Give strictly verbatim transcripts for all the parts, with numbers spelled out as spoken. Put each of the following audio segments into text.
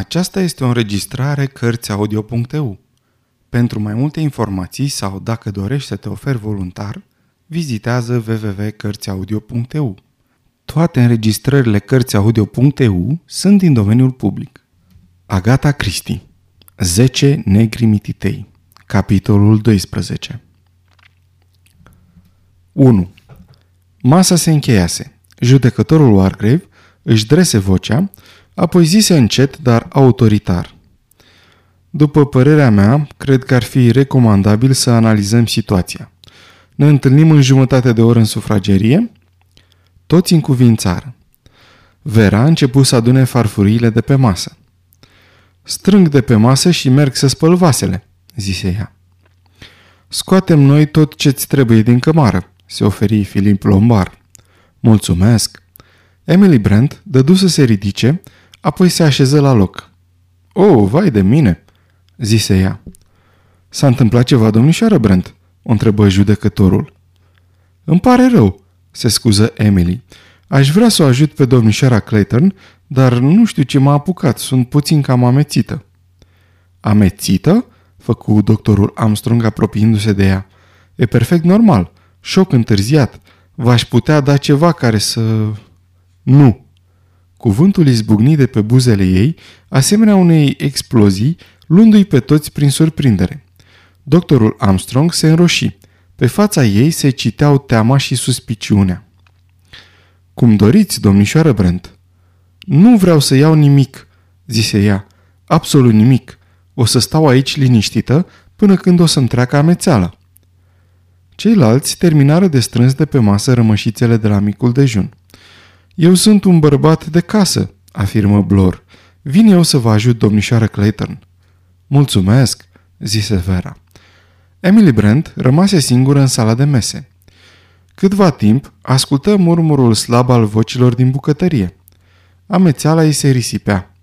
Aceasta este o înregistrare cărți audio punct e u. Pentru mai multe informații sau dacă dorești să te oferi voluntar, vizitează w w w punct cărți audio punct e u. Toate înregistrările cărți audio punct e u sunt din domeniul public. Agatha Christie, zece negri mititei, capitolul doisprezece. unu. Masa se încheiase. Judecătorul Wargreve își drese vocea, apoi zise încet, dar autoritar: "După părerea mea, cred că ar fi recomandabil să analizăm situația. Ne întâlnim în jumătate de oră în sufragerie?" Toți încuvințară. Vera a început să adune farfuriile de pe masă. "Strâng de pe masă și merg să spăl vasele," zise ea. "Scoatem noi tot ce-ți trebuie din cămară," se oferi Filip Lombar. "Mulțumesc." Emily Brand dădu să se ridice, apoi se așeză la loc. "Oh, vai de mine," zise ea. "S-a întâmplat ceva, domnișoară Brand?" o întrebă judecătorul. "Îmi pare rău," se scuză Emily. "Aș vrea să o ajut pe domnișoara Clayton, dar nu știu ce m-a apucat, sunt puțin cam amețită." "Amețită?" făcu doctorul Armstrong apropiindu-se de ea. "E perfect normal, șoc întârziat. V-aș putea da ceva care să..." "Nu!" Cuvântul izbucni de pe buzele ei, asemenea unei explozii, luându-i pe toți prin surprindere. Doctorul Armstrong se înroși. Pe fața ei se citeau teama și suspiciunea. "Cum doriți, domnișoară Brand." "Nu vreau să iau nimic," zise ea. "Absolut nimic. O să stau aici liniștită până când o să-mi treacă amețeala." Ceilalți terminară de strâns de pe masă rămășițele de la micul dejun. "Eu sunt un bărbat de casă," afirmă Blore. "Vin eu să vă ajut, domnișoară Clayton." "Mulțumesc," zise Vera. Emily Brand rămase singură în sala de mese. Câtva timp ascultă murmurul slab al vocilor din bucătărie. Amețeala ei se risipea.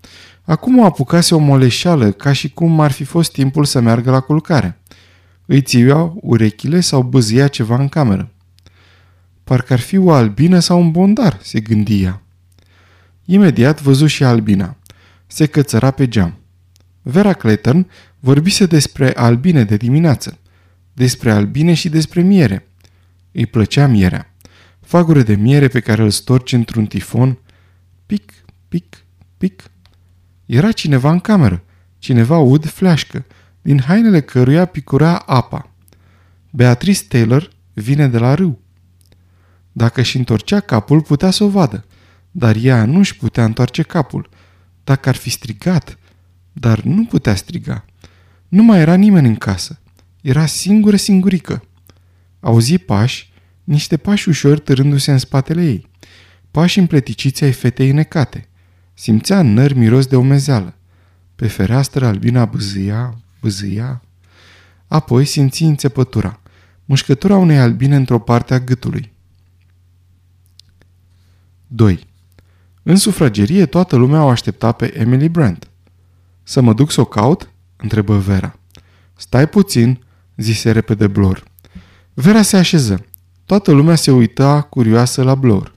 Acum o apucase o moleșeală, ca și cum ar fi fost timpul să meargă la culcare. Îi țiuiau urechile sau bâzâia ceva în cameră. "Parcă ar fi o albină sau un bondar," se gândi ea. Imediat văzu și albina. Se cățăra pe geam. Vera Clayton vorbise despre albine de dimineață, despre albine și despre miere. Îi plăcea mierea. Fagure de miere pe care îl storci într-un tifon. Pic, pic, pic. Era cineva în cameră. Cineva ud fleașcă, din hainele căruia picura apa. Beatrice Taylor vine de la râu. Dacă și întorcea capul, putea să o vadă, dar ea nu își putea întoarce capul. Dacă ar fi strigat, dar nu putea striga. Nu mai era nimeni în casă. Era singură singurică. Auzi pași, niște pași ușori târându-se în spatele ei. Pași împleticiți ai fetei necate. Simțea în nări miros de umezeală. Pe fereastră albina bâzâia, bâzâia. Apoi simți înțepătura, mușcătura unei albine într-o parte a gâtului. doi. În sufragerie toată lumea o aștepta pe Emily Brand. "Să mă duc să o caut?" întrebă Vera. "Stai puțin," zise repede Blore. Vera se așeză. Toată lumea se uita curioasă la Blore.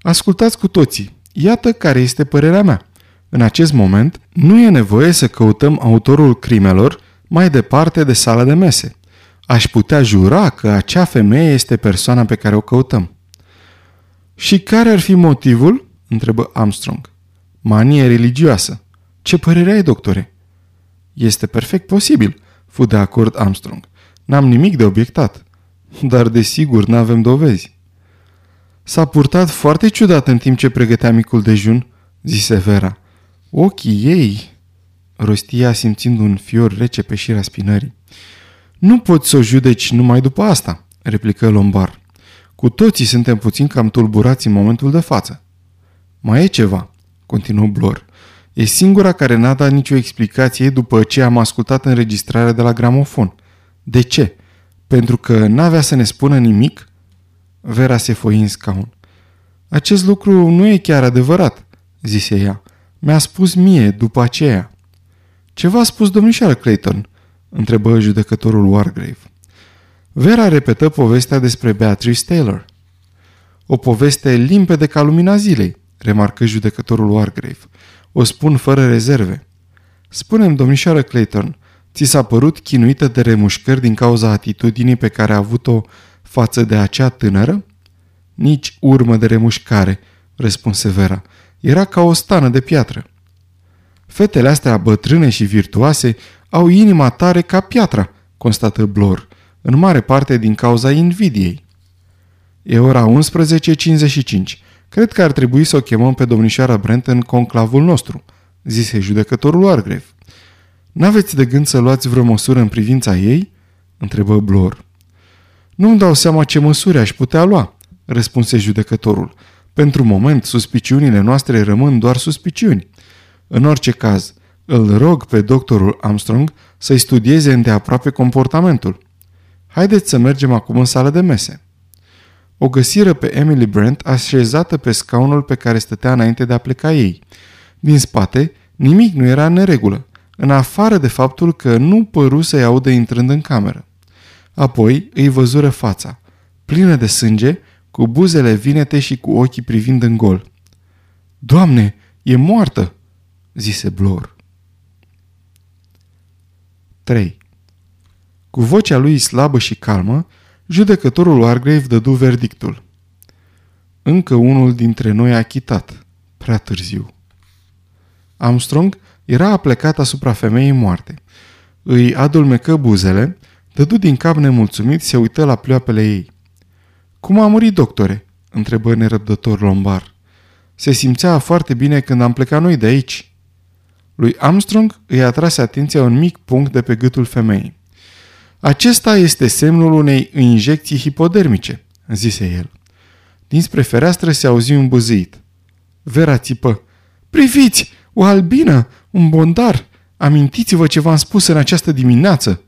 "Ascultați cu toții. Iată care este părerea mea. În acest moment nu e nevoie să căutăm autorul crimelor mai departe de sala de mese. Aș putea jura că acea femeie este persoana pe care o căutăm." "Și care ar fi motivul?" întrebă Armstrong. "Manie religioasă. Ce părere ai, doctore?" "Este perfect posibil," fu de acord Armstrong. "N-am nimic de obiectat. Dar desigur n-avem dovezi." "S-a purtat foarte ciudat în timp ce pregătea micul dejun," zise Vera. "Ochii ei," rostia simțind un fior rece pe șira spinării. "Nu poți să o judeci numai după asta," replică Lombar. "Cu toții suntem puțin cam tulburați în momentul de față." "Mai e ceva," continuă Blore. "E singura care n-a dat nicio explicație după ce am ascultat înregistrarea de la gramofon. De ce? Pentru că n-avea să ne spună nimic?" Vera se foi în scaun. "Acest lucru nu e chiar adevărat," zise ea. "Mi-a spus mie după aceea." "Ce v-a spus domnișoara Clayton?" întrebă judecătorul Wargreve. Vera repetă povestea despre Beatrice Taylor. "O poveste limpede ca lumina zilei," remarcă judecătorul Wargreve. O spun fără rezerve. Spune-mi, domnișoară Clayton, ți s-a părut chinuită de remușcări din cauza atitudinii pe care a avut-o față de acea tânără? Nici urmă de remușcare, răspunse Vera. Era ca o stană de piatră. Fetele astea bătrâne și virtuoase au inima tare ca piatra, constată Blore, în mare parte din cauza invidiei. E ora unsprezece cincizeci și cinci. Cred că ar trebui să o chemăm pe domnișoara Brent în conclavul nostru, zise judecătorul Wargreve. N-aveți de gând să luați vreo măsură în privința ei? Întrebă Blore. Nu-mi dau seama ce măsuri aș putea lua, răspunse judecătorul. Pentru moment, suspiciunile noastre rămân doar suspiciuni. În orice caz, îl rog pe doctorul Armstrong să-i studieze îndeaproape comportamentul. Haideți să mergem acum în sală de mese. O găsiră pe Emily Brand așezată pe scaunul pe care stătea înainte de a pleca ei. Din spate, nimic nu era în neregulă, în afară de faptul că nu păru să-i audă intrând în cameră. Apoi îi văzură fața, plină de sânge, cu buzele vinete și cu ochii privind în gol. Doamne, e moartă!" zise Blore. trei. Cu vocea lui slabă și calmă, judecătorul Wargreve dădu verdictul. Încă unul dintre noi a achitat, prea târziu. Armstrong era aplecat asupra femeii moarte. Îi adulmecă buzele, dădu din cap nemulțumit, se uită la pleoapele ei. Cum a murit, doctore?" întrebă nerăbdător Lombar. Se simțea foarte bine când am plecat noi de aici." Lui Armstrong îi atrase atenția un mic punct de pe gâtul femeii. Acesta este semnul unei injecții hipodermice, zise el. Dinspre fereastră se auzi un buzâit. Vera țipă. Priviți! O albină! Un bondar! Amintiți-vă ce v-am spus în această dimineață!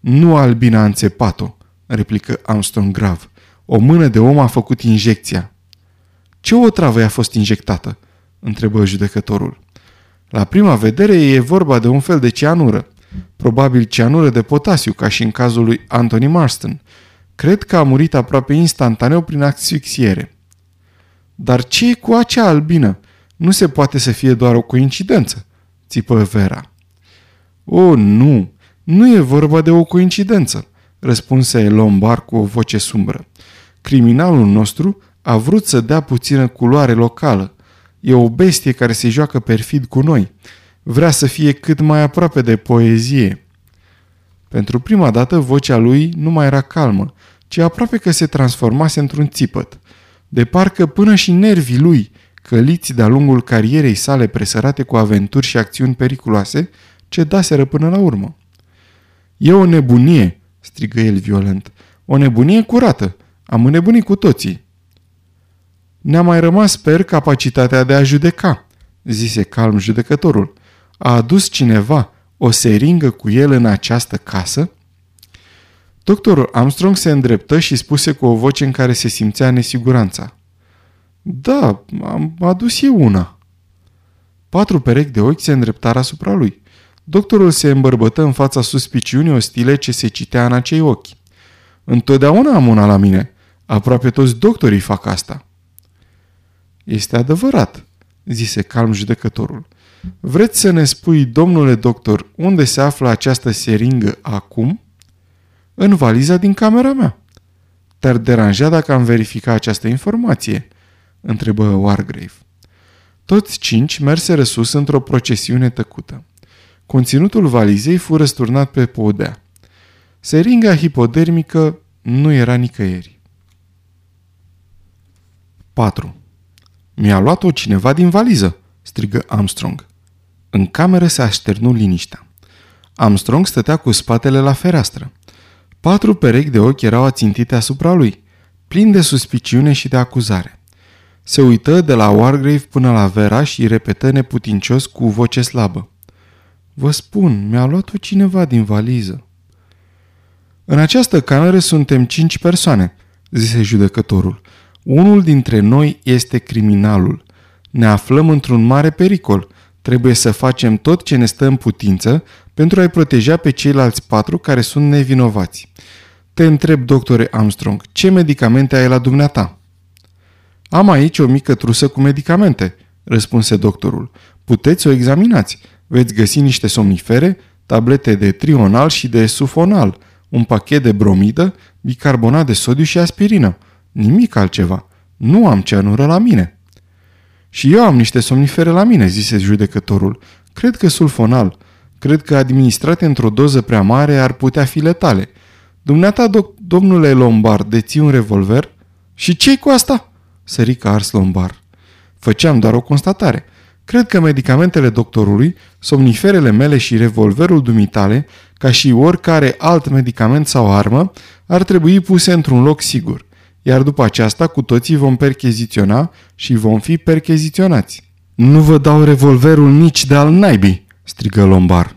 Nu albina a înțepat-o, replică Armstrong grav. O mână de om a făcut injecția. Ce otravă i-a fost injectată? Întrebă judecătorul. La prima vedere e vorba de un fel de cianură. Probabil cianură de potasiu, ca și în cazul lui Anthony Marston. Cred că a murit aproape instantaneu prin asfixiere. Dar ce e cu acea albină? Nu se poate să fie doar o coincidență, țipă Vera. O, nu, nu e vorba de o coincidență, răspunse Lombar cu o voce sumbră. Criminalul nostru a vrut să dea puțină culoare locală. E o bestie care se joacă perfid cu noi. Vrea să fie cât mai aproape de poezie. Pentru prima dată, vocea lui nu mai era calmă, ci aproape că se transformase într-un țipăt. De parcă până și nervii lui, căliți de-a lungul carierei sale presărate cu aventuri și acțiuni periculoase, cedaseră până la urmă. E o nebunie, strigă el violent. O nebunie curată. Am înnebunit cu toții. Ne-a mai rămas, sper, capacitatea de a judeca, zise calm judecătorul. A adus cineva o seringă cu el în această casă? Doctorul Armstrong se îndreptă și spuse cu o voce în care se simțea nesiguranța. Da, am adus eu una. Patru perechi de ochi se îndreptară asupra lui. Doctorul se îmbărbătă în fața suspiciunii ostile ce se citea în acei ochi. Întotdeauna am una la mine. Aproape toți doctorii fac asta. Este adevărat, zise calm judecătorul. Vreți să ne spui, domnule doctor, unde se află această seringă acum? În valiza din camera mea. Te-ar deranja dacă am verifica această informație? Întrebă Wargreve. Toți cinci merseră sus într-o procesiune tăcută. Conținutul valizei fu răsturnat pe podea. Seringa hipodermică nu era nicăieri. patru. Mi-a luat-o cineva din valiză, strigă Armstrong. În cameră se așternu liniștea. Armstrong stătea cu spatele la fereastră. Patru perechi de ochi erau ațintite asupra lui, plini de suspiciune și de acuzare. Se uită de la Wargreve până la Vera și repetă neputincios cu voce slabă. Vă spun, mi-a luat-o cineva din valiză. În această cameră suntem cinci persoane, zise judecătorul. Unul dintre noi este criminalul. Ne aflăm într-un mare pericol. Trebuie să facem tot ce ne stă în putință pentru a-i proteja pe ceilalți patru care sunt nevinovați. Te întreb, doctore Armstrong, ce medicamente ai la dumneata? Am aici o mică trusă cu medicamente, răspunse doctorul. Puteți să o examinați. Veți găsi niște somnifere, tablete de trional și de sufonal, un pachet de bromidă, bicarbonat de sodiu și aspirină. Nimic altceva. Nu am cianură la mine." "Și eu am niște somnifere la mine," zise judecătorul. "Cred că sulfonal. Cred că administrate într-o doză prea mare ar putea fi letale. Dumneata, doc- domnule Lombard, deții un revolver?" "Și ce-i cu asta?" sări ca ars Lombar. "Făceam doar o constatare. Cred că medicamentele doctorului, somniferele mele și revolverul dumitale, ca și oricare alt medicament sau armă, ar trebui puse într-un loc sigur. Iar după aceasta cu toții vom percheziționa și vom fi percheziționați." "Nu vă dau revolverul nici de al naibii!" strigă Lombar.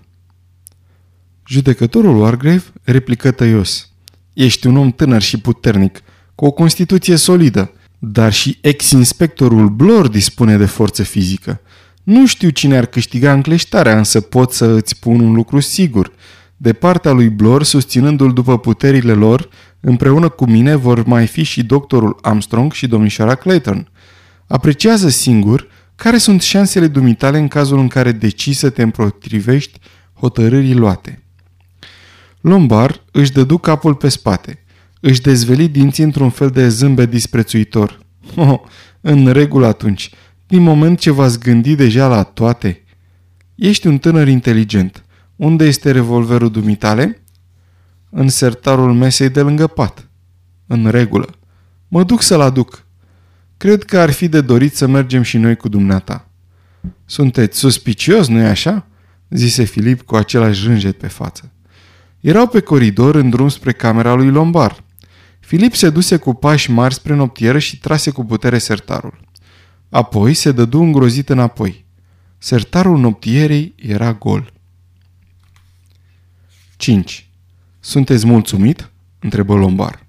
Judecătorul Wargreve replică tăios: "Ești un om tânăr și puternic, cu o constituție solidă, dar și ex-inspectorul Blore dispune de forță fizică. Nu știu cine ar câștiga încleștarea, însă pot să îți spun un lucru sigur. De partea lui Blore, susținându-l după puterile lor, împreună cu mine vor mai fi și doctorul Armstrong și domnișoara Clayton. Apreciază singur care sunt șansele dumitale în cazul în care decizi să te împotrivești hotărârii luate." Lombar își dădu capul pe spate. Își dezveli dinții într-un fel de zâmbet disprețuitor. "Oh, în regulă atunci, din moment ce v-ați gândit deja la toate. Ești un tânăr inteligent. Unde este revolverul dumitale?" "În sertarul mesei de lângă pat." "În regulă. Mă duc să-l aduc. Cred că ar fi de dorit să mergem și noi cu dumneata." "Sunteți suspicios, nu-i așa?" zise Filip cu același rânjet pe față. Erau pe coridor în drum spre camera lui Lombar. Filip se duse cu pași mari spre noptieră și trase cu putere sertarul. Apoi se dădu îngrozit înapoi. Sertarul noptierei era gol. cinci. "Sunteți mulțumit?" întrebă Lombar.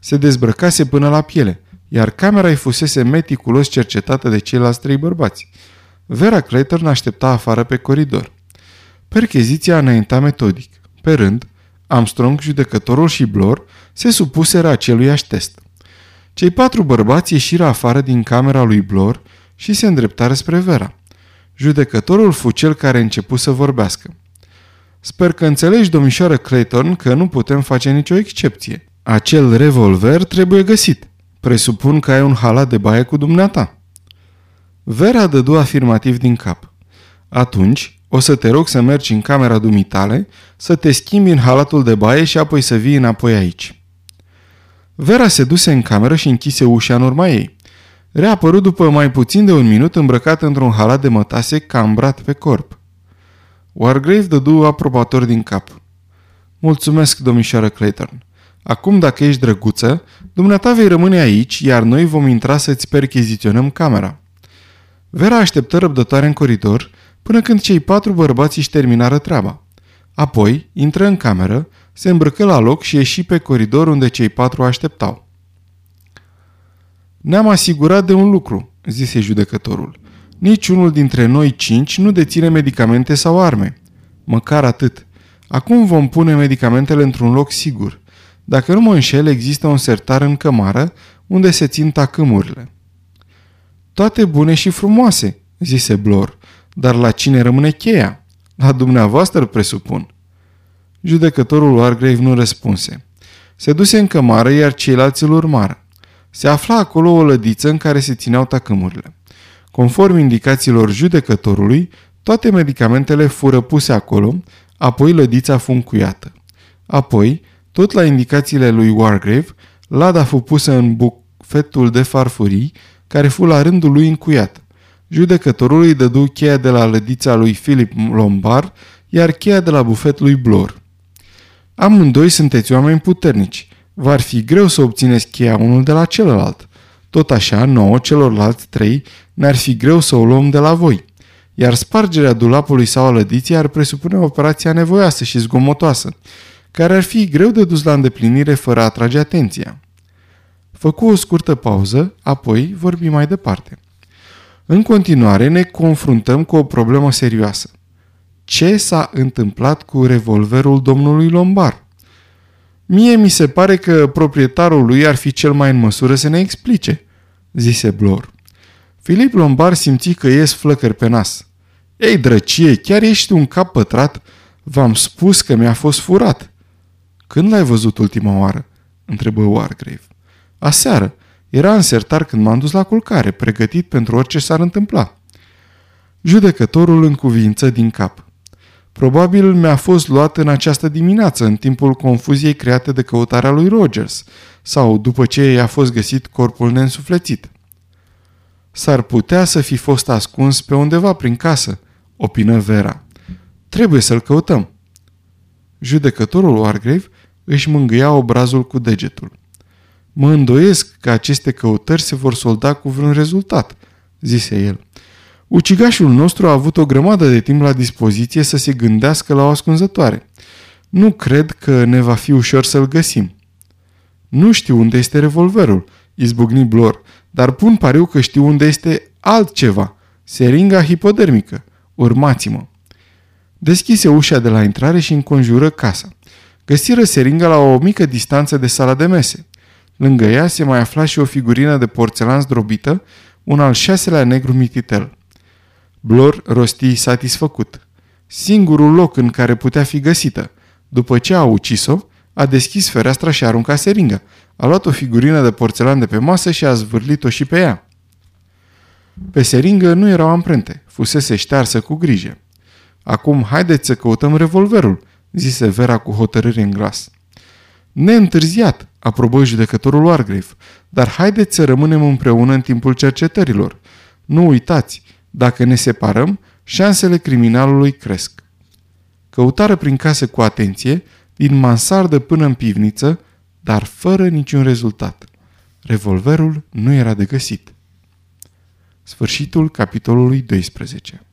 Se dezbrăcase până la piele, iar camera îi fusese meticulos cercetată de ceilalți trei bărbați. Vera Clayton aștepta afară pe coridor. Percheziția înainta metodic. Pe rând, Armstrong, judecătorul și Blore se supuseră aceluiași test. Cei patru bărbați ieșiră afară din camera lui Blore și se îndreptară spre Vera. Judecătorul fu cel care începu să vorbească. "Sper că înțelegi, domnișoară Clayton, că nu putem face nicio excepție. Acel revolver trebuie găsit. Presupun că ai un halat de baie cu dumneata." Vera dădu afirmativ din cap. "Atunci, o să te rog să mergi în camera dumitale, să te schimbi în halatul de baie și apoi să vii înapoi aici." Vera se duse în cameră și închise ușa în urma ei. Reapărut după mai puțin de un minut îmbrăcat într-un halat de mătase cambrat pe corp. Wargreve dădu aprobator din cap. "Mulțumesc, domnișoară Clayton. Acum, dacă ești drăguță, dumneata vei rămâne aici, iar noi vom intra să-ți percheziționăm camera." Vera așteptă răbdătoare în coridor, până când cei patru bărbați își terminară treaba. Apoi intră în cameră, se îmbrăcă la loc și ieși pe coridor unde cei patru așteptau. "Ne-am asigurat de un lucru," zise judecătorul. "Niciunul dintre noi cinci nu deține medicamente sau arme. Măcar atât. Acum vom pune medicamentele într-un loc sigur. Dacă nu mă înșel, există un sertar în cămară unde se țin tacâmurile." "Toate bune și frumoase," zise Blore. "Dar la cine rămâne cheia? La dumneavoastră, presupun." Judecătorul Wargreve nu răspunse. Se duse în cămară, iar ceilalți îl urmară. Se afla acolo o lădiță în care se țineau tacâmurile. Conform indicațiilor judecătorului, toate medicamentele fură puse acolo, apoi lădița fu încuiată. Apoi, tot la indicațiile lui Wargreve, lada fu pusă în bufetul de farfurii, care fu la rândul lui încuiat. Judecătorul îi dădu cheia de la lădița lui Filip Lombar, iar cheia de la bufet lui Blore. "Amândoi sunteți oameni puternici. V-ar fi greu să obțineți cheia unul de la celălalt. Tot așa, nouă, celorlalți trei, n-ar fi greu să o luăm de la voi. Iar spargerea dulapului sau a lădiții ar presupune o operație anevoioasă și zgomotoasă, care ar fi greu de dus la îndeplinire fără a atrage atenția." Făcu o scurtă pauză, apoi vorbi mai departe. "În continuare ne confruntăm cu o problemă serioasă. Ce s-a întâmplat cu revolverul domnului Lombar? Mie mi se pare că proprietarul lui ar fi cel mai în măsură să ne explice," zise Blore. Filip Lombar simți că ies flăcări pe nas. Ei, drăcie, chiar ești un cap pătrat? V-am spus că mi-a fost furat." "Când l-ai văzut ultima oară?" întrebă Wargreve. "Aseară. Era în sertar când m-am dus la culcare, pregătit pentru orice s-ar întâmpla." Judecătorul încuvință din cap. "Probabil mi-a fost luat în această dimineață, în timpul confuziei create de căutarea lui Rogers, sau după ce i-a fost găsit corpul neînsuflețit." "S-ar putea să fi fost ascuns pe undeva prin casă," opină Vera. "Trebuie să-l căutăm." Judecătorul Wargreve își mângâia obrazul cu degetul. "Mă îndoiesc că aceste căutări se vor solda cu vreun rezultat," zise el. "Ucigașul nostru a avut o grămadă de timp la dispoziție să se gândească la o ascunzătoare. Nu cred că ne va fi ușor să-l găsim." "Nu știu unde este revolverul," izbucni Blore, "dar pun pariu că știu unde este altceva, seringa hipodermică. Urmați-mă." Deschise ușa de la intrare și înconjură casa. Găsiră seringa la o mică distanță de sala de mese. Lângă ea se mai afla și o figurină de porțelan zdrobită, un al șaselea negru mititel. Blore rosti satisfăcut. Singurul loc în care putea fi găsită. După ce a ucis-o, a deschis fereastra și a aruncat seringa. A luat o figurină de porțelan de pe masă și a zvârlit-o și pe ea. Pe seringă nu erau amprente, fusese ștearsă cu grijă. "Acum haideți să căutăm revolverul," zise Vera cu hotărâre în glas. "Neîntârziat," aprobă judecătorul Wargreve, "dar haideți să rămânem împreună în timpul cercetărilor. Nu uitați, dacă ne separăm, șansele criminalului cresc." Căutară prin casă cu atenție, din mansardă până în pivniță, dar fără niciun rezultat. Revolverul nu era de găsit. Sfârșitul capitolului doisprezece.